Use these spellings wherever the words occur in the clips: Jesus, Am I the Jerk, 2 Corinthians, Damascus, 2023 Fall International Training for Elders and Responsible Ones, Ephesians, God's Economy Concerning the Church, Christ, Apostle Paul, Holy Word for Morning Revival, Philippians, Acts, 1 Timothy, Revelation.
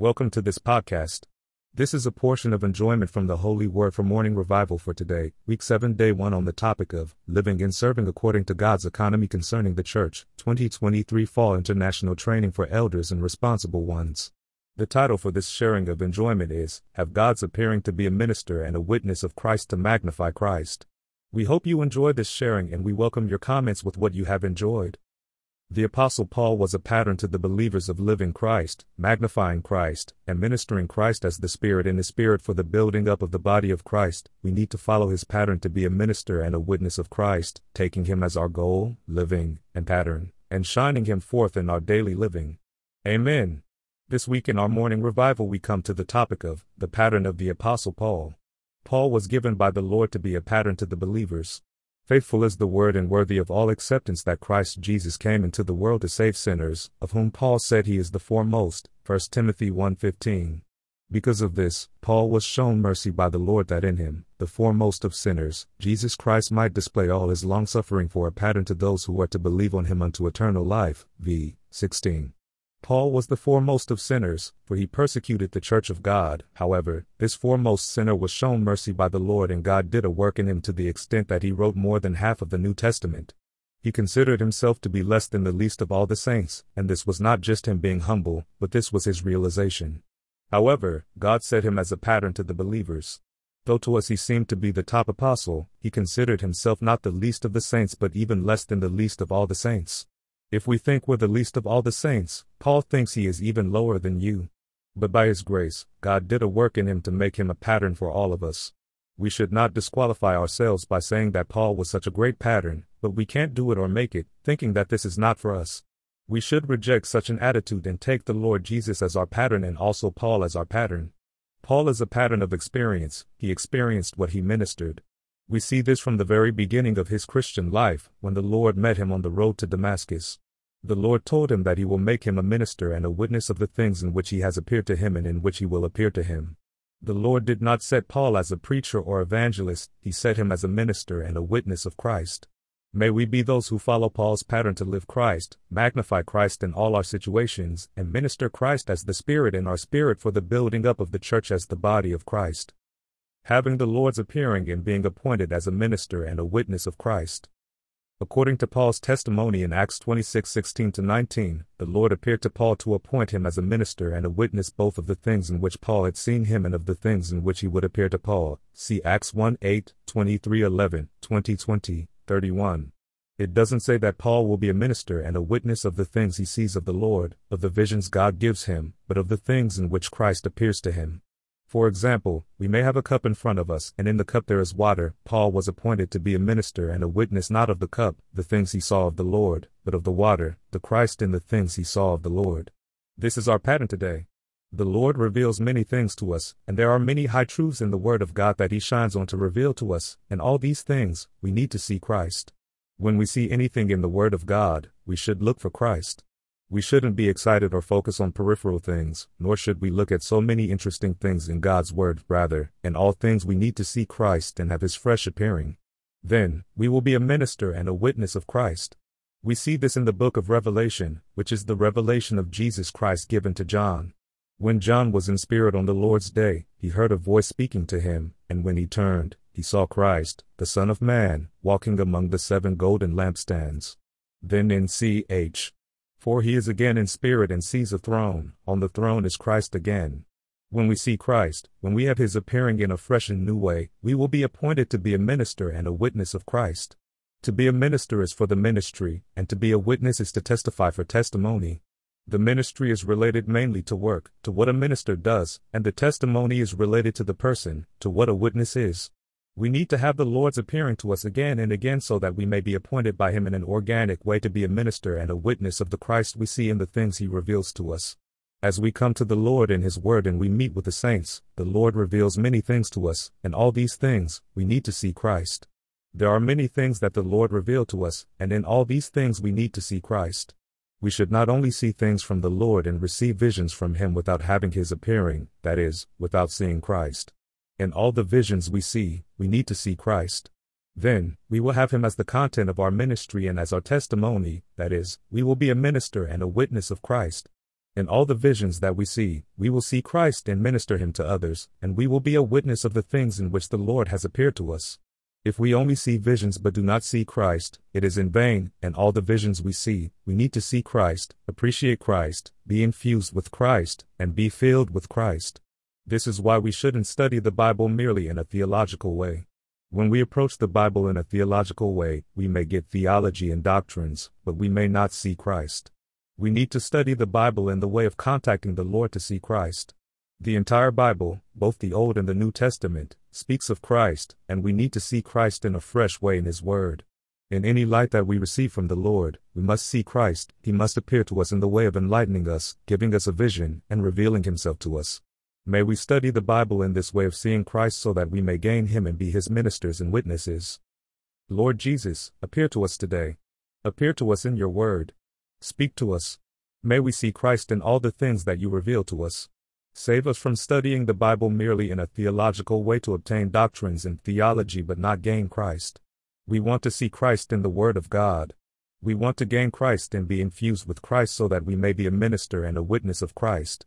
Welcome to this podcast. This is a portion of enjoyment from the Holy Word for Morning Revival for today, Week 7, Day 1, on the topic of Living and Serving According to God's Economy Concerning the Church, 2023 Fall International Training for Elders and Responsible Ones. The title for this sharing of enjoyment is, Have God's Appearing to be a Minister and a Witness of Christ to Magnify Christ. We hope you enjoy this sharing and we welcome your comments with what you have enjoyed. The Apostle Paul was a pattern to the believers of living Christ, magnifying Christ, and ministering Christ as the Spirit in His Spirit for the building up of the body of Christ. We need to follow his pattern to be a minister and a witness of Christ, taking him as our goal, living, and pattern, and shining him forth in our daily living. Amen. This week in our morning revival we come to the topic of the pattern of the Apostle Paul. Paul was given by the Lord to be a pattern to the believers. Faithful is the word and worthy of all acceptance that Christ Jesus came into the world to save sinners, of whom Paul said he is the foremost, 1 Timothy 1:15. Because of this, Paul was shown mercy by the Lord that in him, the foremost of sinners, Jesus Christ might display all his long-suffering for a pattern to those who are to believe on him unto eternal life, v. 16. Paul was the foremost of sinners, for he persecuted the church of God. However, this foremost sinner was shown mercy by the Lord and God did a work in him to the extent that he wrote more than half of the New Testament. He considered himself to be less than the least of all the saints, and this was not just him being humble, but this was his realization. However, God set him as a pattern to the believers. Though to us he seemed to be the top apostle, he considered himself not the least of the saints but even less than the least of all the saints. If we think we're the least of all the saints, Paul thinks he is even lower than you. But by his grace, God did a work in him to make him a pattern for all of us. We should not disqualify ourselves by saying that Paul was such a great pattern, but we can't do it or make it, thinking that this is not for us. We should reject such an attitude and take the Lord Jesus as our pattern and also Paul as our pattern. Paul is a pattern of experience. He experienced what he ministered. We see this from the very beginning of his Christian life, when the Lord met him on the road to Damascus. The Lord told him that he will make him a minister and a witness of the things in which he has appeared to him and in which he will appear to him. The Lord did not set Paul as a preacher or evangelist, he set him as a minister and a witness of Christ. May we be those who follow Paul's pattern to live Christ, magnify Christ in all our situations, and minister Christ as the Spirit in our spirit for the building up of the church as the body of Christ. Having the Lord's appearing and being appointed as a minister and a witness of Christ. According to Paul's testimony in Acts 26:16-19, the Lord appeared to Paul to appoint him as a minister and a witness both of the things in which Paul had seen him and of the things in which he would appear to Paul. See Acts 1:8, 23:11, 20:20, 31. It doesn't say that Paul will be a minister and a witness of the things he sees of the Lord, of the visions God gives him, but of the things in which Christ appears to him. For example, we may have a cup in front of us, and in the cup there is water. Paul was appointed to be a minister and a witness not of the cup, the things he saw of the Lord, but of the water, the Christ in the things he saw of the Lord. This is our pattern today. The Lord reveals many things to us, and there are many high truths in the Word of God that He shines on to reveal to us, and all these things, we need to see Christ. When we see anything in the Word of God, we should look for Christ. We shouldn't be excited or focus on peripheral things, nor should we look at so many interesting things in God's Word. Rather, in all things we need to see Christ and have His fresh appearing. Then, we will be a minister and a witness of Christ. We see this in the book of Revelation, which is the revelation of Jesus Christ given to John. When John was in spirit on the Lord's day, he heard a voice speaking to him, and when he turned, he saw Christ, the Son of Man, walking among the seven golden lampstands. Then in ch. 4 he is again in spirit and sees a throne, on the throne is Christ again. When we see Christ, when we have His appearing in a fresh and new way, we will be appointed to be a minister and a witness of Christ. To be a minister is for the ministry, and to be a witness is to testify for testimony. The ministry is related mainly to work, to what a minister does, and the testimony is related to the person, to what a witness is. We need to have the Lord's appearing to us again and again so that we may be appointed by Him in an organic way to be a minister and a witness of the Christ we see in the things He reveals to us. As we come to the Lord in His Word and we meet with the saints, the Lord reveals many things to us, and all these things, we need to see Christ. There are many things that the Lord revealed to us, and in all these things we need to see Christ. We should not only see things from the Lord and receive visions from Him without having His appearing, that is, without seeing Christ. In all the visions we see, we need to see Christ. Then, we will have Him as the content of our ministry and as our testimony, that is, we will be a minister and a witness of Christ. In all the visions that we see, we will see Christ and minister him to others, and we will be a witness of the things in which the Lord has appeared to us. If we only see visions but do not see Christ, it is in vain, and all the visions we see, we need to see Christ, appreciate Christ, be infused with Christ, and be filled with Christ. This is why we shouldn't study the Bible merely in a theological way. When we approach the Bible in a theological way, we may get theology and doctrines, but we may not see Christ. We need to study the Bible in the way of contacting the Lord to see Christ. The entire Bible, both the Old and the New Testament, speaks of Christ, and we need to see Christ in a fresh way in His Word. In any light that we receive from the Lord, we must see Christ. He must appear to us in the way of enlightening us, giving us a vision, and revealing Himself to us. May we study the Bible in this way of seeing Christ so that we may gain Him and be His ministers and witnesses. Lord Jesus, appear to us today. Appear to us in your word. Speak to us. May we see Christ in all the things that you reveal to us. Save us from studying the Bible merely in a theological way to obtain doctrines and theology but not gain Christ. We want to see Christ in the Word of God. We want to gain Christ and be infused with Christ so that we may be a minister and a witness of Christ.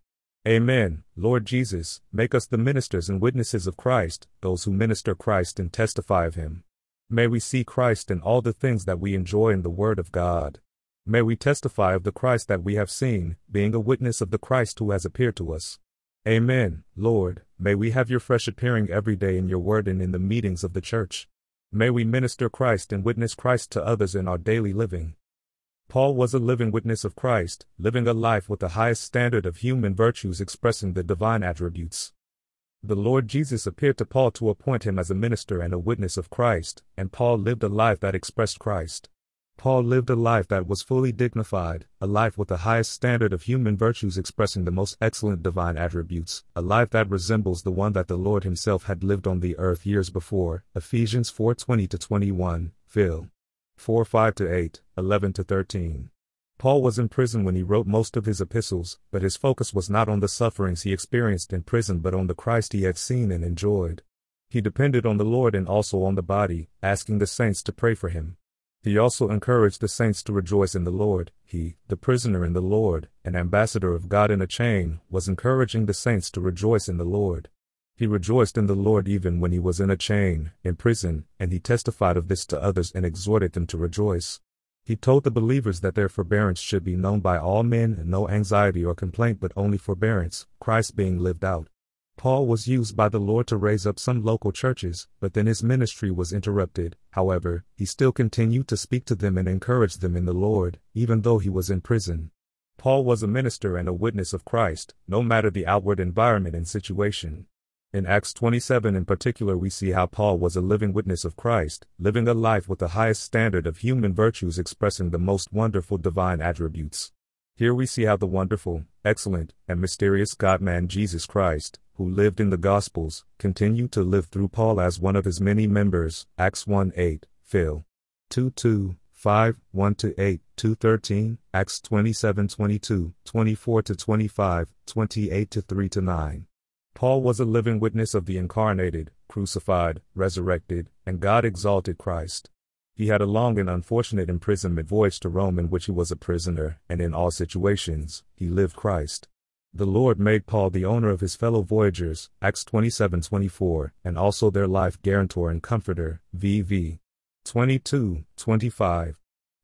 Amen. Lord Jesus, make us the ministers and witnesses of Christ, those who minister Christ and testify of Him. May we see Christ in all the things that we enjoy in the Word of God. May we testify of the Christ that we have seen, being a witness of the Christ who has appeared to us. Amen. Lord, may we have your fresh appearing every day in your Word and in the meetings of the church. May we minister Christ and witness Christ to others in our daily living. Paul was a living witness of Christ, living a life with the highest standard of human virtues expressing the divine attributes. The Lord Jesus appeared to Paul to appoint him as a minister and a witness of Christ, and Paul lived a life that expressed Christ. Paul lived a life that was fully dignified, a life with the highest standard of human virtues expressing the most excellent divine attributes, a life that resembles the one that the Lord himself had lived on the earth years before, Ephesians 4:20-21, Phil. 4:5-8, 11-13. Paul was in prison when he wrote most of his epistles, but his focus was not on the sufferings he experienced in prison but on the Christ he had seen and enjoyed. He depended on the Lord and also on the body, asking the saints to pray for him. He also encouraged the saints to rejoice in the Lord. He, the prisoner in the Lord, an ambassador of God in a chain, was encouraging the saints to rejoice in the Lord. He rejoiced in the Lord even when he was in a chain, in prison, and he testified of this to others and exhorted them to rejoice. He told the believers that their forbearance should be known by all men, and no anxiety or complaint but only forbearance, Christ being lived out. Paul was used by the Lord to raise up some local churches, but then his ministry was interrupted. However, he still continued to speak to them and encourage them in the Lord, even though he was in prison. Paul was a minister and a witness of Christ, no matter the outward environment and situation. In Acts 27 in particular we see how Paul was a living witness of Christ, living a life with the highest standard of human virtues expressing the most wonderful divine attributes. Here we see how the wonderful, excellent, and mysterious God-man Jesus Christ, who lived in the Gospels, continued to live through Paul as one of his many members, Acts 1:8, Phil. 2:2, 5, 1-8, 2:13, Acts 27:22, 24-25, 28-3-9. Paul was a living witness of the incarnated, crucified, resurrected, and God-exalted Christ. He had a long and unfortunate imprisonment voyage to Rome in which he was a prisoner, and in all situations, he lived Christ. The Lord made Paul the owner of his fellow voyagers, Acts 27:24, and also their life guarantor and comforter, VV. 22:25.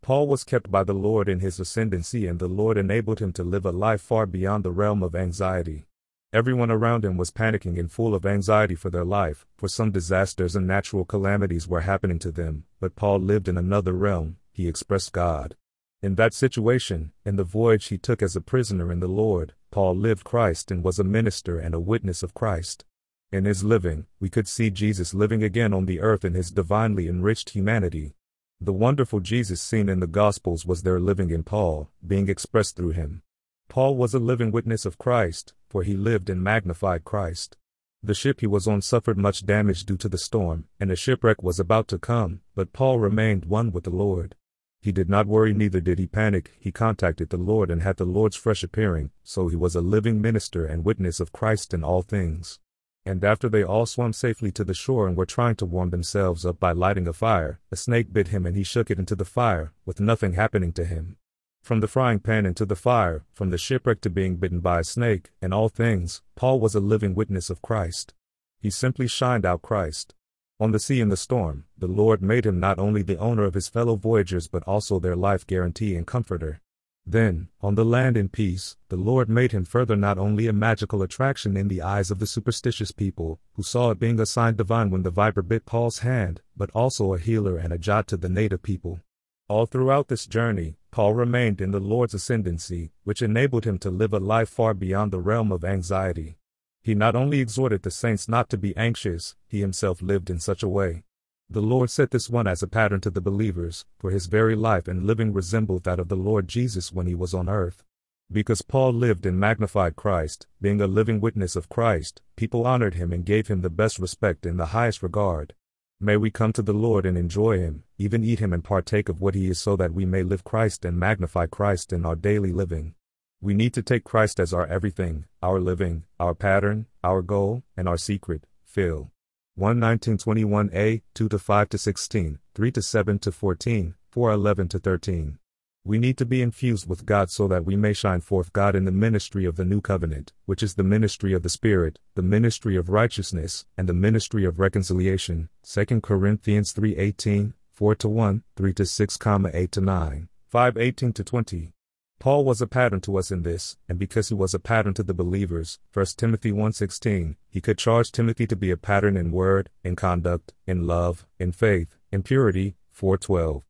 Paul was kept by the Lord in his ascendancy, and the Lord enabled him to live a life far beyond the realm of anxiety. Everyone around him was panicking and full of anxiety for their life, for some disasters and natural calamities were happening to them, but Paul lived in another realm. He expressed God. In that situation, in the voyage he took as a prisoner in the Lord, Paul lived Christ and was a minister and a witness of Christ. In his living, we could see Jesus living again on the earth in his divinely enriched humanity. The wonderful Jesus seen in the Gospels was there living in Paul, being expressed through him. Paul was a living witness of Christ, for he lived and magnified Christ. The ship he was on suffered much damage due to the storm, and a shipwreck was about to come, but Paul remained one with the Lord. He did not worry, neither did he panic. He contacted the Lord and had the Lord's fresh appearing, so he was a living minister and witness of Christ in all things. And after they all swam safely to the shore and were trying to warm themselves up by lighting a fire, a snake bit him and he shook it into the fire, with nothing happening to him. From the frying pan into the fire, from the shipwreck to being bitten by a snake, in all things, Paul was a living witness of Christ. He simply shined out Christ. On the sea in the storm, the Lord made him not only the owner of his fellow voyagers but also their life guarantee and comforter. Then, on the land in peace, the Lord made him further not only a magical attraction in the eyes of the superstitious people, who saw it being a sign divine when the viper bit Paul's hand, but also a healer and a jot to the native people. All throughout this journey, Paul remained in the Lord's ascendancy, which enabled him to live a life far beyond the realm of anxiety. He not only exhorted the saints not to be anxious, he himself lived in such a way. The Lord set this one as a pattern to the believers, for his very life and living resembled that of the Lord Jesus when he was on earth. Because Paul lived and magnified Christ, being a living witness of Christ, people honored him and gave him the best respect and the highest regard. May we come to the Lord and enjoy him, even eat him and partake of what he is so that we may live Christ and magnify Christ in our daily living. We need to take Christ as our everything, our living, our pattern, our goal, and our secret. Phil. 1:19-21a, 2:5-16, 3:7-14, 4:11-13. We need to be infused with God so that we may shine forth God in the ministry of the new covenant, which is the ministry of the Spirit, the ministry of righteousness, and the ministry of reconciliation. 2 Corinthians 3:18, 4:1, 3:6, 8-9, 5:18-20. Paul was a pattern to us in this, and because he was a pattern to the believers, 1 Timothy 1:16, he could charge Timothy to be a pattern in word, in conduct, in love, in faith, in purity, 4:12.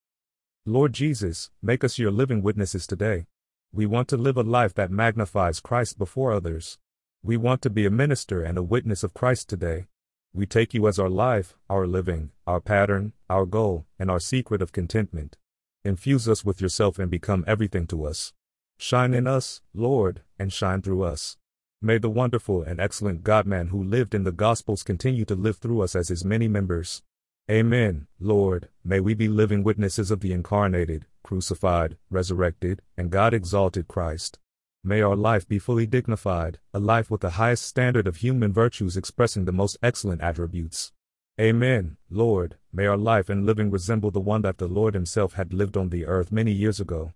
Lord Jesus, make us your living witnesses today. We want to live a life that magnifies Christ before others. We want to be a minister and a witness of Christ today. We take you as our life, our living, our pattern, our goal, and our secret of contentment. Infuse us with yourself and become everything to us. Shine in us, Lord, and shine through us. May the wonderful and excellent God-man who lived in the Gospels continue to live through us as his many members. Amen, Lord, may we be living witnesses of the incarnated, crucified, resurrected, and God-exalted Christ. May our life be fully dignified, a life with the highest standard of human virtues expressing the most excellent attributes. Amen, Lord, may our life and living resemble the one that the Lord himself had lived on the earth many years ago.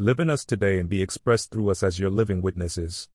Live in us today and be expressed through us as your living witnesses.